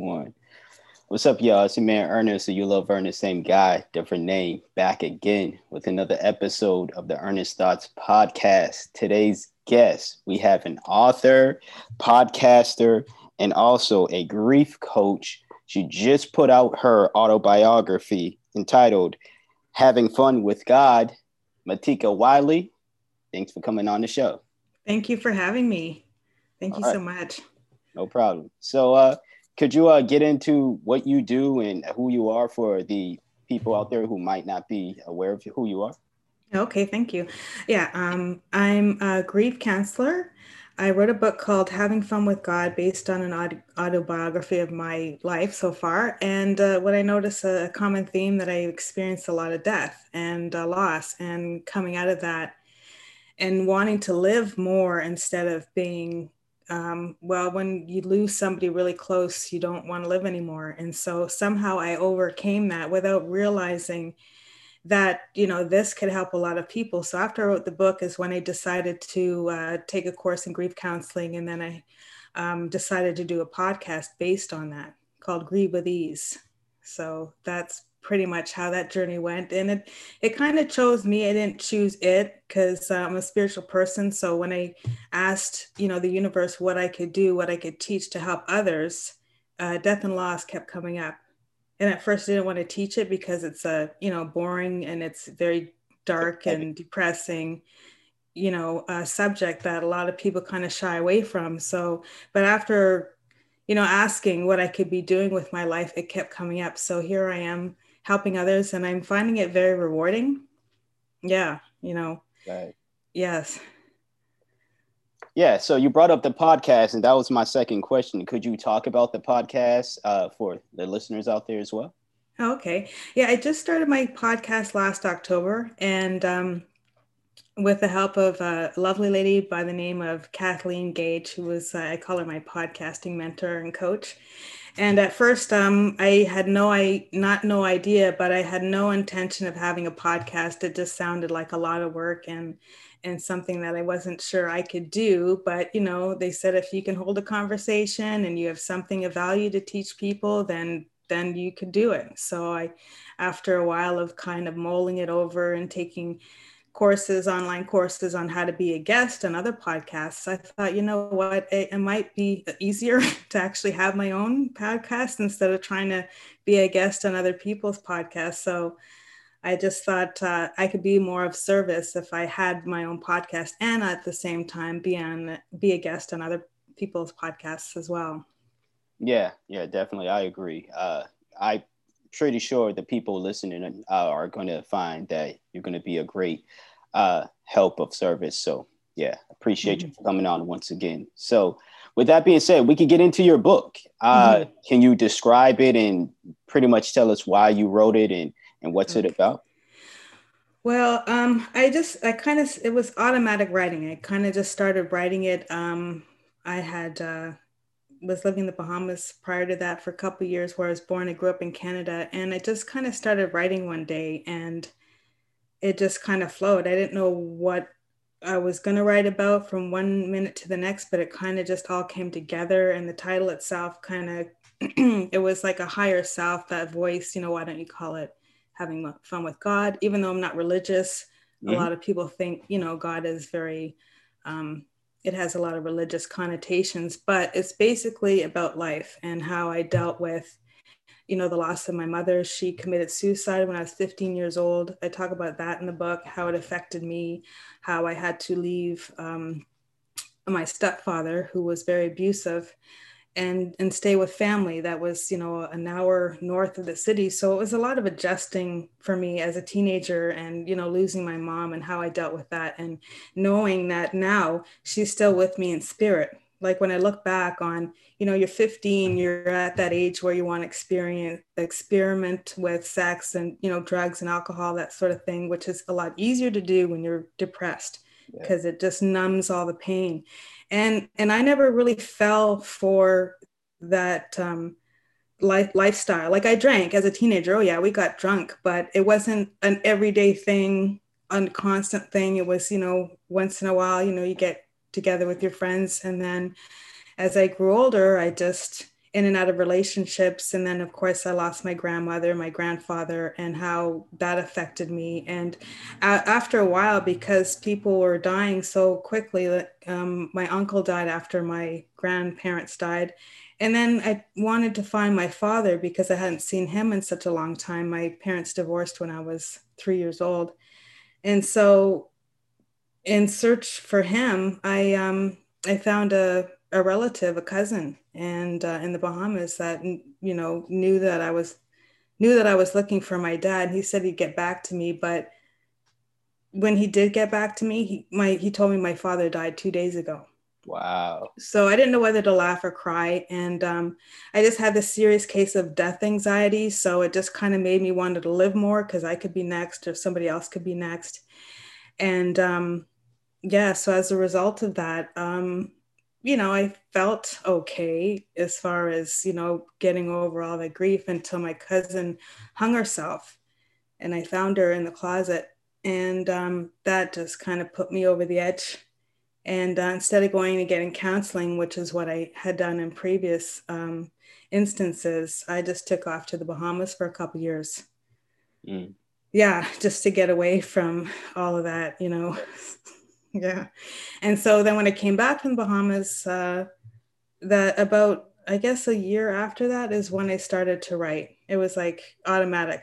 One. What's up, y'all? It's your man Ernest, so you love Ernest, same guy, different name, back again with another episode of the Ernest Thoughts Podcast. Today's guest, we have an author, podcaster, and also a grief coach. She just put out her autobiography entitled Having Fun with God. Martika Whylly, thanks for coming on the show. Thank you for having me. Thank you so much. No problem. So, could you get into what you do and who you are for the people out there who might not be aware of who you are? Okay, thank you. Yeah, I'm a grief counselor. I wrote a book called Having Fun with God based on an autobiography of my life so far. And what I noticed, a common theme that I experienced a lot of death and loss, and coming out of that and wanting to live more instead of being when you lose somebody really close, you don't want to live anymore. And so somehow I overcame that without realizing that, you know, this could help a lot of people. So after I wrote the book is when I decided to take a course in grief counseling. And then I decided to do a podcast based on that called Grieve with Ease. So that's pretty much how that journey went. And it kind of chose me. I didn't choose it because I'm a spiritual person. So when I asked, you know, the universe, what I could do, what I could teach to help others, death and loss kept coming up. And at first I didn't want to teach it because it's boring and it's very dark and depressing, you know, a subject that a lot of people kind of shy away from. So, but after, you know, asking what I could be doing with my life, it kept coming up. So here I am, helping others, and I'm finding it very rewarding. Yeah, you know. Right. Yes. Yeah, so you brought up the podcast, and that was my second question. Could you talk about the podcast for the listeners out there as well? Okay. Yeah, I just started my podcast last October, and with the help of a lovely lady by the name of Kathleen Gage, who was, I call her my podcasting mentor and coach. And at first, I had no idea, but I had no intention of having a podcast. It just sounded like a lot of work and something that I wasn't sure I could do. But, you know, they said, if you can hold a conversation and you have something of value to teach people, then you could do it. So I, after a while of kind of mulling it over and taking online courses on how to be a guest on other podcasts, I thought, you know what, it might be easier to actually have my own podcast instead of trying to be a guest on other people's podcasts. So I just thought I could be more of service if I had my own podcast and at the same time be a guest on other people's podcasts as well. Yeah, definitely. I agree. I'm pretty sure the people listening are going to find that you're going to be a great help of service. So yeah, appreciate you for coming on once again. So with that being said, we could get into your book. Can you describe it and pretty much tell us why you wrote it and what's it about? Well, it was automatic writing. I kind of just started writing it. I had, was living in the Bahamas prior to that for a couple of years where I was born. I grew up in Canada, and I just kind of started writing one day and it just kind of flowed. I didn't know what I was going to write about from one minute to the next, but it kind of just all came together. And the title itself kind of, it was like a higher self, that voice, you know, why don't you call it Having Fun with God? Even though I'm not religious, a lot of people think, you know, God is very, it has a lot of religious connotations, but it's basically about life and how I dealt with, you know, the loss of my mother. She committed suicide when I was 15 years old. I talk about that in the book, how it affected me, how I had to leave my stepfather, who was very abusive, and stay with family that was, you know, an hour north of the city. So it was a lot of adjusting for me as a teenager, and, you know, losing my mom and how I dealt with that, and knowing that now she's still with me in spirit. Like when I look back on, you know, you're 15, you're at that age where you want to experiment with sex and, you know, drugs and alcohol, that sort of thing, which is a lot easier to do when you're depressed, because it just numbs all the pain. And I never really fell for that lifestyle. Like I drank as a teenager. Oh yeah, we got drunk, but it wasn't an everyday thing, a constant thing. It was, you know, once in a while, you know, you get together with your friends. And then as I grew older, I just, in and out of relationships. And then, of course, I lost my grandmother, my grandfather, and how that affected me. And after a while, because people were dying so quickly, my uncle died after my grandparents died. And then I wanted to find my father because I hadn't seen him in such a long time. My parents divorced when I was 3 years old. And so in search for him, I found a relative, a cousin, and in the Bahamas that, you know, knew that I was looking for my dad. He said he'd get back to me, but when he did get back to me, he told me my father died 2 days ago. Wow. So I didn't know whether to laugh or cry. And I just had this serious case of death anxiety. So it just kind of made me want to live more because I could be next or somebody else could be next. And so as a result of that, you know, I felt okay as far as, you know, getting over all the grief until my cousin hung herself and I found her in the closet. And that just kind of put me over the edge. And instead of going and getting counseling, which is what I had done in previous instances, I just took off to the Bahamas for a couple years. Mm. Yeah, just to get away from all of that, you know. Yeah. And so then when I came back from the Bahamas, that about, I guess, a year after that is when I started to write. It was like automatic.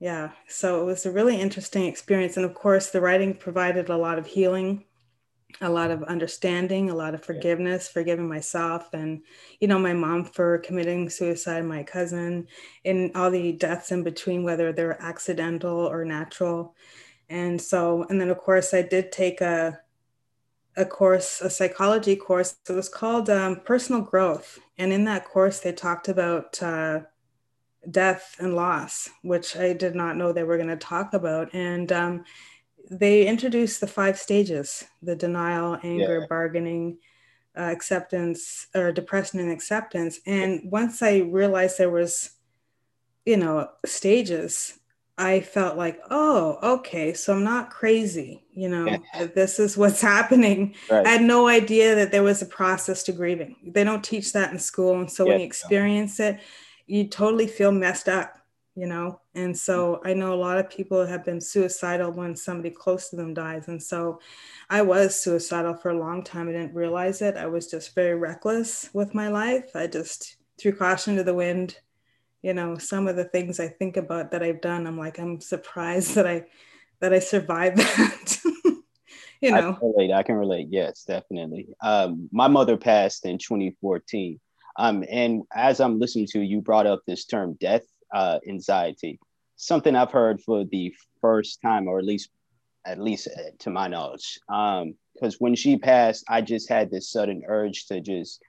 Yeah. So it was a really interesting experience. And of course, the writing provided a lot of healing, a lot of understanding, a lot of forgiveness, forgiving myself and, you know, my mom for committing suicide, my cousin, and all the deaths in between, whether they're accidental or natural. And so, and then of course I did take a course, a psychology course. It was called Personal Growth. And in that course, they talked about death and loss, which I did not know they were going to talk about. And they introduced the 5 stages, the denial, anger, bargaining, acceptance, or depression and acceptance. And once I realized there was, you know, stages, I felt like, oh, okay, so I'm not crazy, you know, this is what's happening. Right. I had no idea that there was a process to grieving. They don't teach that in school. And so when you experience it, you totally feel messed up, you know? And so I know a lot of people have been suicidal when somebody close to them dies. And so I was suicidal for a long time. I didn't realize it. I was just very reckless with my life. I just threw caution to the wind. You know, some of the things I think about that I've done, I'm like, I'm surprised that I survived that. You know, I can relate. Yes, definitely. My mother passed in 2014. And as I'm listening to you, you brought up this term death anxiety, something I've heard for the first time, or at least to my knowledge, because when she passed, I just had this sudden urge to just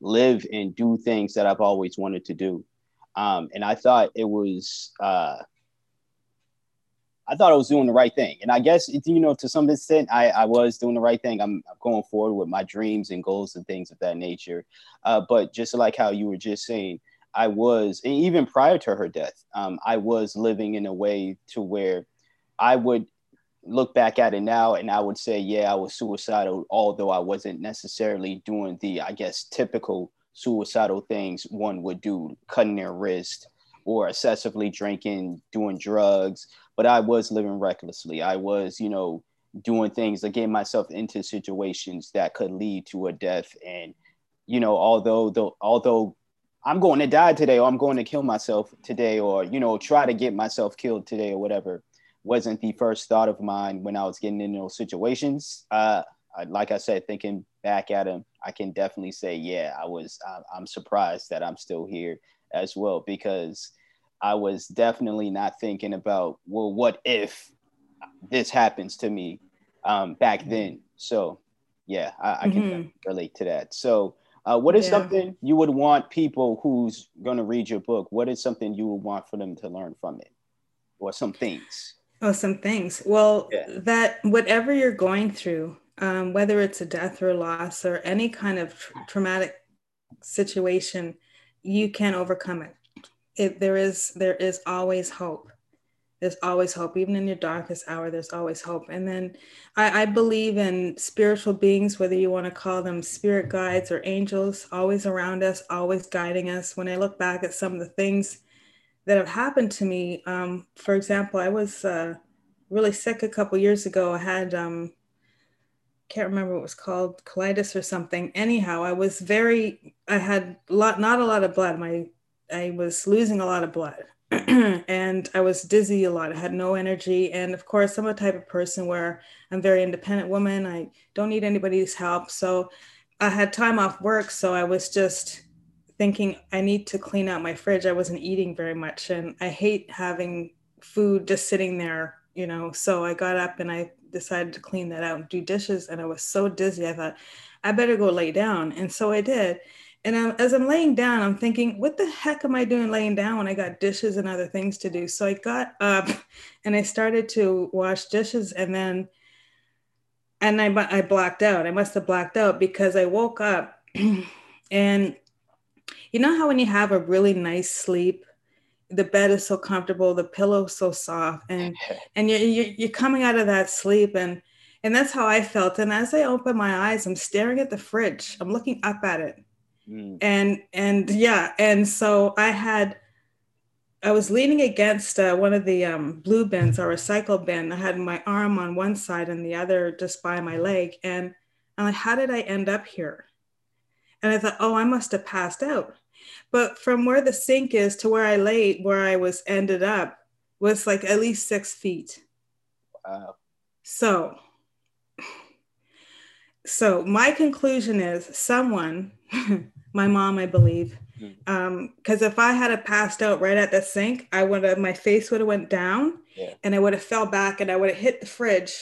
live and do things that I've always wanted to do. And I thought it was, I was doing the right thing. And I guess, you know, to some extent, I was doing the right thing. I'm going forward with my dreams and goals and things of that nature. But just like how you were just saying, I was, and even prior to her death, I was living in a way to where I would look back at it now and I would say, yeah, I was suicidal, although I wasn't necessarily doing the, I guess, typical suicidal things one would do, cutting their wrist or excessively drinking, doing drugs. But I was living recklessly. I was, you know, doing things that get myself into situations that could lead to a death. And, you know, although I'm going to die today, or I'm going to kill myself today, or, you know, try to get myself killed today or whatever, wasn't the first thought of mine when I was getting in those situations. Like I said, thinking back at him, I can definitely say, yeah, I'm surprised that I'm still here as well, because I was definitely not thinking about, well, what if this happens to me back then? So yeah, I can relate to that. So what is something you would want people who's going to read your book? What is something you would want for them to learn from it, or some things? Oh, some things. Well, that whatever you're going through, whether it's a death or loss or any kind of traumatic situation, you can overcome it. There is always hope. There's always hope. Even in your darkest hour, there's always hope. And then I believe in spiritual beings, whether you want to call them spirit guides or angels, always around us, always guiding us. When I look back at some of the things that have happened to me, for example, I was really sick a couple years ago. I had, can't remember what it was called, colitis or something. Anyhow, I had not a lot of blood. I was losing a lot of blood. And I was dizzy a lot. I had no energy. And of course, I'm a type of person where I'm a very independent woman. I don't need anybody's help. So I had time off work. So I was just thinking I need to clean out my fridge. I wasn't eating very much. And I hate having food just sitting there, you know. So I got up and I decided to clean that out and do dishes. And I was so dizzy. I thought, I better go lay down. And so I did. And as I'm laying down, I'm thinking, what the heck am I doing laying down when I got dishes and other things to do? So I got up and I started to wash dishes and I blacked out. I must have blacked out because I woke up and you know how when you have a really nice sleep, the bed is so comfortable, the pillow so soft and you're coming out of that sleep and that's how I felt. And as I open my eyes, I'm staring at the fridge. I'm looking up at it. And so I was leaning against one of the blue bins or recycle bin. I had my arm on one side and the other just by my leg. And I'm like, how did I end up here? And I thought, oh, I must have passed out. But from where the sink is to where I lay, where I was ended up was like at least 6 feet. Wow. So my conclusion is someone, my mom, I believe, because if I had passed out right at the sink, my face would have went down and I would have fell back and I would have hit the fridge.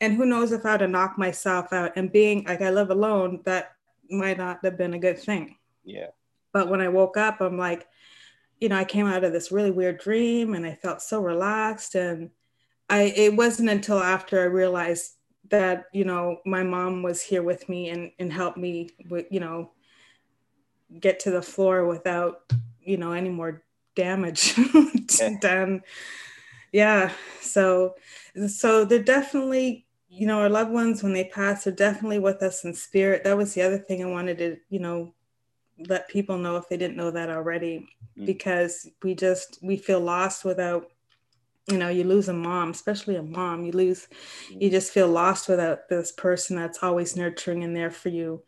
And who knows if I would have knocked myself out, and being like, I live alone, that might not have been a good thing. Yeah. But when I woke up, I'm like, you know, I came out of this really weird dream and I felt so relaxed. And it wasn't until after I realized that, you know, my mom was here with me and helped me with, you know, get to the floor without, you know, any more damage done. Yeah. So they're definitely, you know, our loved ones when they pass are definitely with us in spirit. That was the other thing I wanted to, you know, let people know if they didn't know that already, because we feel lost without, you know, you lose a mom, especially a mom, you just feel lost without this person that's always nurturing and there for you.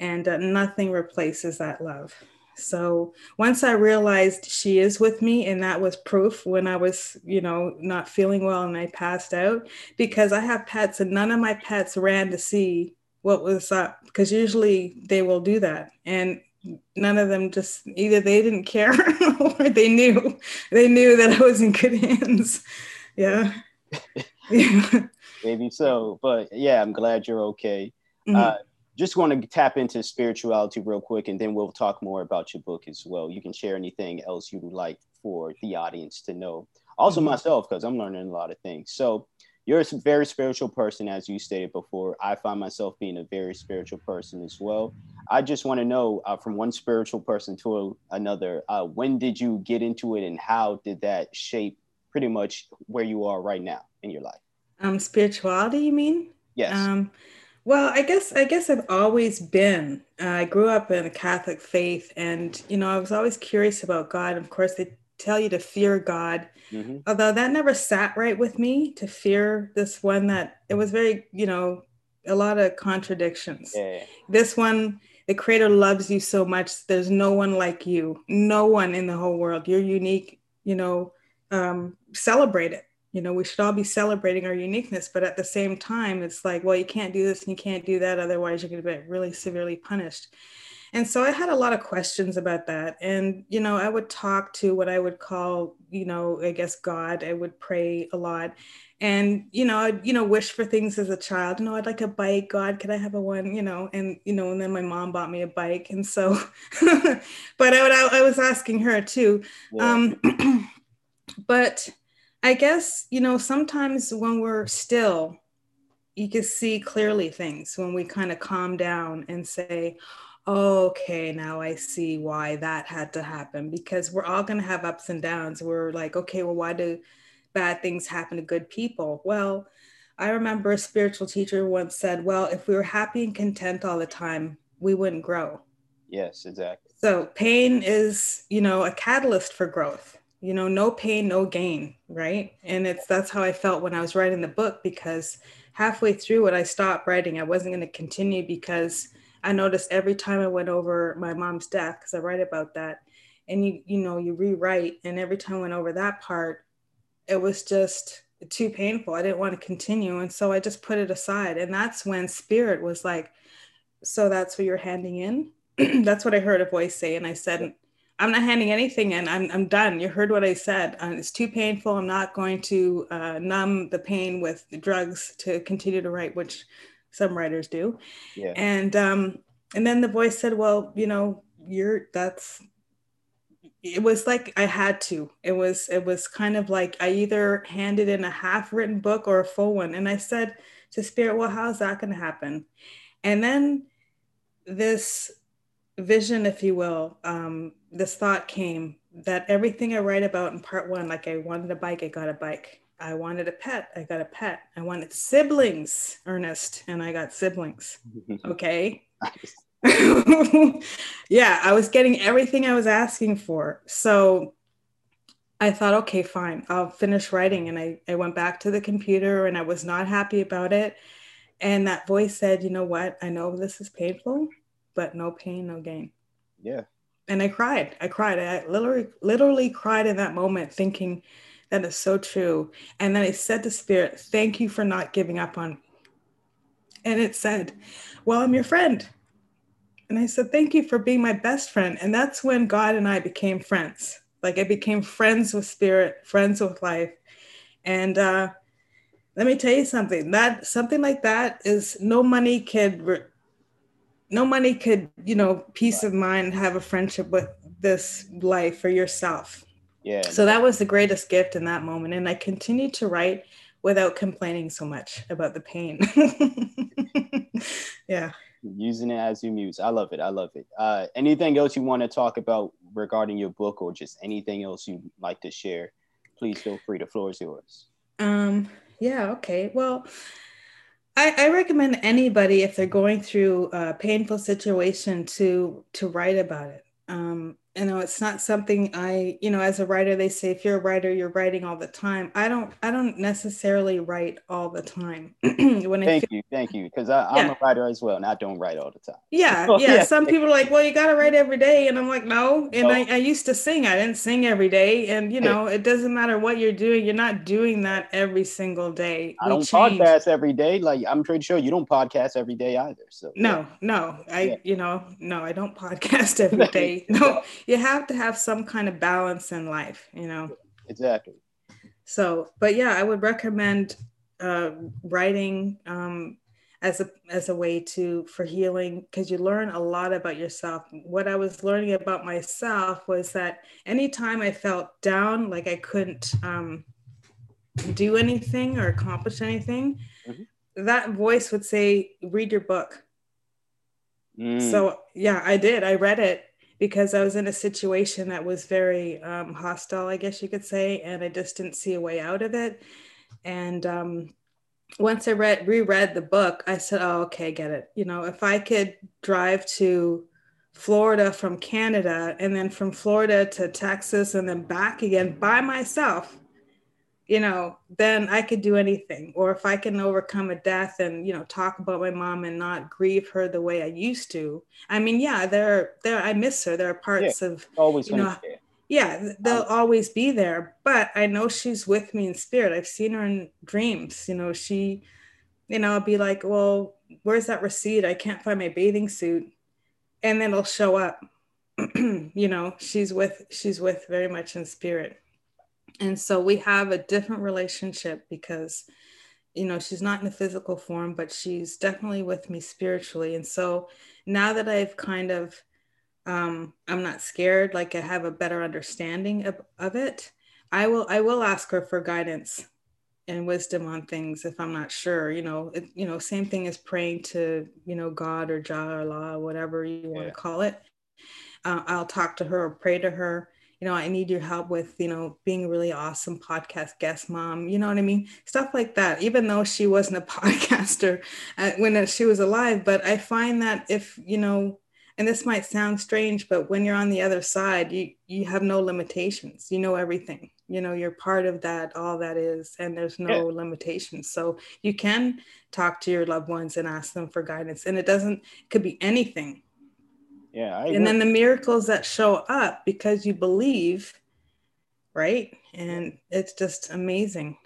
And nothing replaces that love. So once I realized she is with me, and that was proof when I was, you know, not feeling well and I passed out, because I have pets and none of my pets ran to see what was up, because usually they will do that. And none of them, just either they didn't care or they knew that I was in good hands. Yeah. Yeah. Maybe so. But yeah, I'm glad you're okay. Mm-hmm. Just want to tap into spirituality real quick, and then we'll talk more about your book as well. You can share anything else you would like for the audience to know. Also myself, because I'm learning a lot of things. So you're a very spiritual person, as you stated before. I find myself being a very spiritual person as well. I just want to know from one spiritual person to another, when did you get into it and how did that shape pretty much where you are right now in your life? Spirituality, you mean? Yes. Well, I guess I've always been. I grew up in a Catholic faith, and you know I was always curious about God. Of course, they tell you to fear God, although that never sat right with me to fear this one. That it was very, you know, a lot of contradictions. Yeah. This one, the Creator loves you so much. There's no one like you. No one in the whole world. You're unique. You know, celebrate it. You know, we should all be celebrating our uniqueness, but at the same time, it's like, well, you can't do this and you can't do that. Otherwise, you're going to be really severely punished. And so I had a lot of questions about that. And, you know, I would talk to what I would call, you know, I guess God. I would pray a lot. And, you know, I'd, you know, wish for things as a child. You know, I'd like a bike. God, could I have a one? You know, and, you know, and then my mom bought me a bike. And so, but I was asking her too. Yeah. But I guess, you know, sometimes when we're still, you can see clearly things when we kind of calm down and say, oh, okay, now I see why that had to happen, because we're all going to have ups and downs. We're like, okay, well, why do bad things happen to good people. Well, I remember a spiritual teacher once said, well, if we were happy and content all the time, we wouldn't grow. Yes, exactly. So pain is, a catalyst for growth. No pain, no gain, right? And that's how I felt when I was writing the book, because halfway through it, I stopped writing. I wasn't going to continue because I noticed every time I went over my mom's death, because I write about that, and you rewrite, and every time I went over that part, it was just too painful. I didn't want to continue, and so I just put it aside. And that's when Spirit was like, "So that's what you're handing in?" That's what I heard a voice say, and I said, I'm not handing anything in. I'm done. You heard what I said. It's too painful. I'm not going to numb the pain with the drugs to continue to write, which some writers do. Yeah. And then the voice said, well, it was like, I had to, it was kind of like, I either handed in a half written book or a full one. And I said to Spirit, well, how's that going to happen? And then this vision, if you will, this thought came that everything I write about in part one, like I wanted a bike, I got a bike. I wanted a pet, I got a pet. I wanted siblings, Ernest, and I got siblings. Okay. Yeah, I was getting everything I was asking for. So I thought, okay, fine, I'll finish writing. And I went back to the computer and I was not happy about it. And that voice said, you know what? I know this is painful, but no pain, no gain. Yeah. And I cried. I literally cried in that moment, thinking that is so true. And then I said to Spirit, thank you for not giving up on me. And it said, well, I'm your friend. And I said, thank you for being my best friend. And that's when God and I became friends. Like I became friends with Spirit, friends with life. And let me tell you something, that something like that is no money could, peace of mind, have a friendship with this life for yourself. Yeah. So that was the greatest gift in that moment. And I continued to write without complaining so much about the pain. Yeah. Using it as your muse. I love it. I love it. Anything else you want to talk about regarding your book, or just anything else you'd like to share? Please feel free. The floor is yours. Yeah. Okay. Well, I recommend anybody, if they're going through a painful situation, to write about it. It's not something as a writer, they say, if you're a writer, you're writing all the time. I don't necessarily write all the time. Thank you. Because I'm a writer as well, and I don't write all the time. Yeah. Yeah. Some people are like, well, you got to write every day. And I'm like, no. And I used to sing. I didn't sing every day. And, it doesn't matter what you're doing. You're not doing that every single day. I don't podcast every day. Like, I'm pretty sure you don't podcast every day either. So I don't podcast every day. No, you have to have some kind of balance in life, Exactly. So, but yeah, I would recommend writing as a way for healing, because you learn a lot about yourself. What I was learning about myself was that anytime I felt down, like I couldn't do anything or accomplish anything, that voice would say, read your book. So yeah, I did. I read it because I was in a situation that was very hostile, I guess you could say, and I just didn't see a way out of it. And once I reread the book, I said, oh, okay, get it. If I could drive to Florida from Canada, and then from Florida to Texas, and then back again by myself, then I could do anything. Or if I can overcome a death and, talk about my mom and not grieve her the way I used to. I mean, yeah, there, I miss her. There are parts of, always they'll always be there, but I know she's with me in spirit. I've seen her in dreams. She, I'll be like, well, where's that receipt? I can't find my bathing suit. And then it'll show up. She's with very much in spirit. And so we have a different relationship because, she's not in a physical form, but she's definitely with me spiritually. And so now that I've kind of, I'm not scared, like I have a better understanding of it, I will ask her for guidance and wisdom on things if I'm not sure, same thing as praying to, God or Jah or Allah, whatever you want to call it. I'll talk to her or pray to her. you know, I need your help with, you know, being a really awesome podcast guest mom, you know what I mean? Stuff like that, even though she wasn't a podcaster when she was alive. But I find that if, you know, and this might sound strange, but when you're on the other side, you have no limitations, you know, everything, you know, you're part of that, all that is, and there's no limitations. So you can talk to your loved ones and ask them for guidance, and it could be anything. Yeah. And then the miracles that show up because you believe, right? And it's just amazing.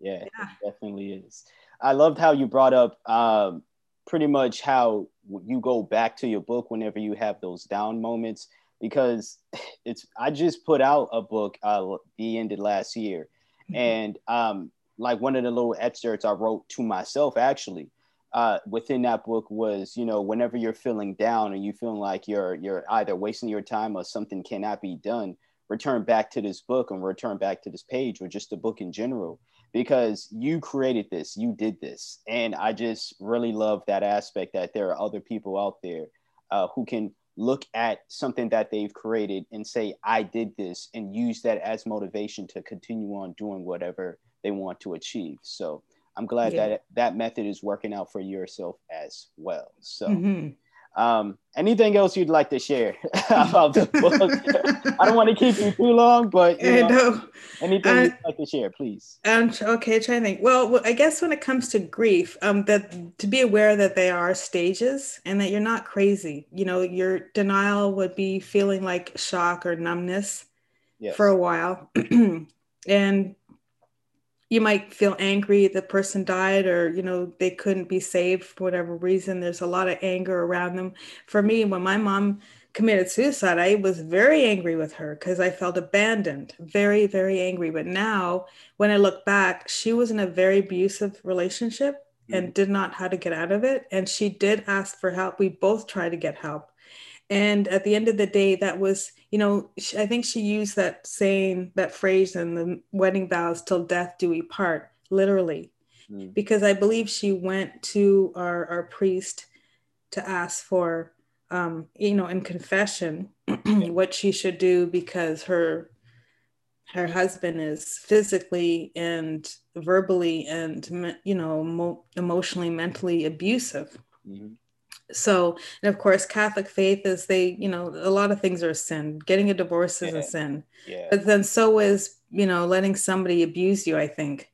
Yeah, yeah. It definitely is. I loved how you brought up, pretty much how you go back to your book whenever you have those down moments, because I just put out a book, the end of last year. Mm-hmm. And like one of the little excerpts I wrote to myself, actually, within that book was, you know, whenever you're feeling down and you feel like you're either wasting your time or something cannot be done, return back to this book and return back to this page, or just the book in general, because you created this, you did this. And I just really love that aspect that there are other people out there who can look at something that they've created and say, I did this, and use that as motivation to continue on doing whatever they want to achieve. So I'm glad that method is working out for yourself as well. So anything else you'd like to share about the book? I don't want to keep you too long, but anything you'd like to share, please. Okay, trying to think. Well, I guess when it comes to grief, that to be aware that there are stages and that you're not crazy. You know, your denial would be feeling like shock or numbness for a while. And you might feel angry the person died, or, you know, they couldn't be saved for whatever reason. There's a lot of anger around them. For me, when my mom committed suicide, I was very angry with her because I felt abandoned, very, very angry. But now when I look back, she was in a very abusive relationship and did not know how to get out of it. And she did ask for help. We both tried to get help. And at the end of the day, that was, you know, I think she used that phrase in the wedding vows, till death do we part, literally, because I believe she went to our priest to ask for, you know, in confession, what she should do, because her husband is physically and verbally and, you know, emotionally, mentally abusive. Mm-hmm. So, and of course, Catholic faith is you know, a lot of things are a sin. Getting a divorce is a sin. Yeah. But then so is, you know, letting somebody abuse you, I think.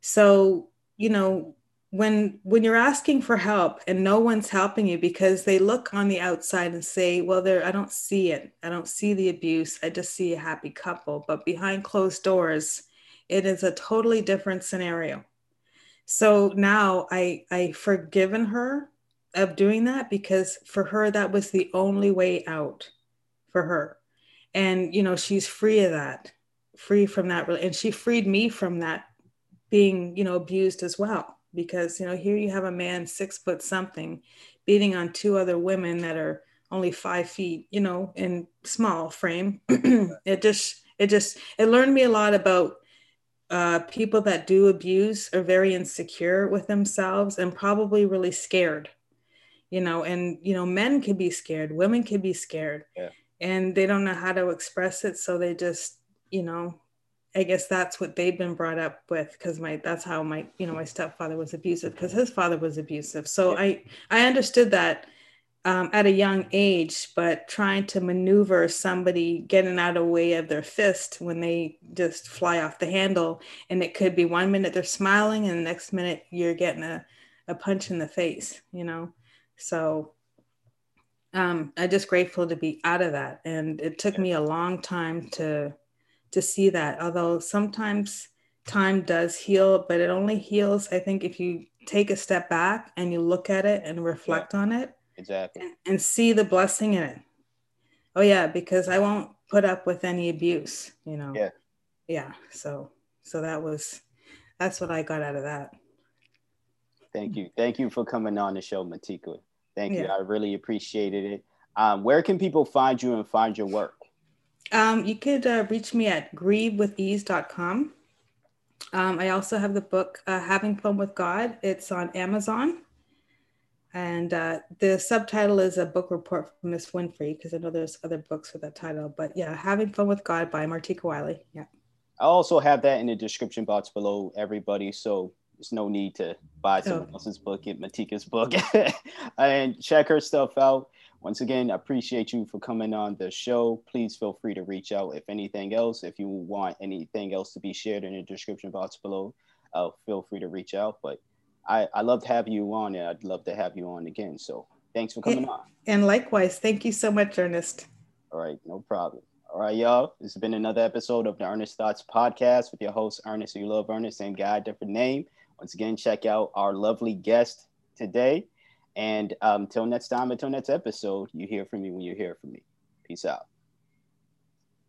So, you know, when you're asking for help and no one's helping you, because they look on the outside and say, well, I don't see it. I don't see the abuse. I just see a happy couple. But behind closed doors, it is a totally different scenario. So now I forgiven her of doing that, because for her, that was the only way out for her. And, you know, she's free from that. And she freed me from that being, you know, abused as well, because, you know, here you have a man 6 foot something beating on two other women that are only 5 feet, you know, in small frame. It learned me a lot about people that do abuse are very insecure with themselves and probably really scared. You know, and, you know, men can be scared, women can be scared, and they don't know how to express it. So they just, you know, I guess that's what they've been brought up with, because that's how my stepfather was abusive, because his father was abusive. So I understood that at a young age, but trying to maneuver somebody getting out of the way of their fist when they just fly off the handle, and it could be 1 minute they're smiling and the next minute you're getting a punch in the face, you know? So I'm just grateful to be out of that. And it took me a long time to see that. Although sometimes time does heal, but it only heals, I think, if you take a step back and you look at it and reflect on it. Exactly. And see the blessing in it. Oh, yeah, because I won't put up with any abuse, you know? Yeah. Yeah. So that's what I got out of that. Thank you. Thank you for coming on the show, Martika. Thank you. I really appreciated it. Where can people find you and find your work? You could reach me at grievewithease.com. I also have the book, Having Fun with God. It's on Amazon. And the subtitle is A Book Report from Miss Winfrey, because I know there's other books with that title. But yeah, Having Fun with God by Martika Whylly. Yeah. I'll also have that in the description box below, everybody. So there's no need to buy someone else's book, get Martika's book and check her stuff out. Once again, I appreciate you for coming on the show. Please feel free to reach out if anything else. If you want anything else to be shared in the description box below, feel free to reach out. But I love to have you on, and I'd love to have you on again. So thanks for coming on. And likewise, thank you so much, Ernest. All right, no problem. All right, y'all. This has been another episode of the Ernest Thoughts Podcast with your host, Ernest. You love Ernest, same guy, different name. Once again, check out our lovely guest today. And until next time, until next episode, you hear from me when you hear from me. Peace out.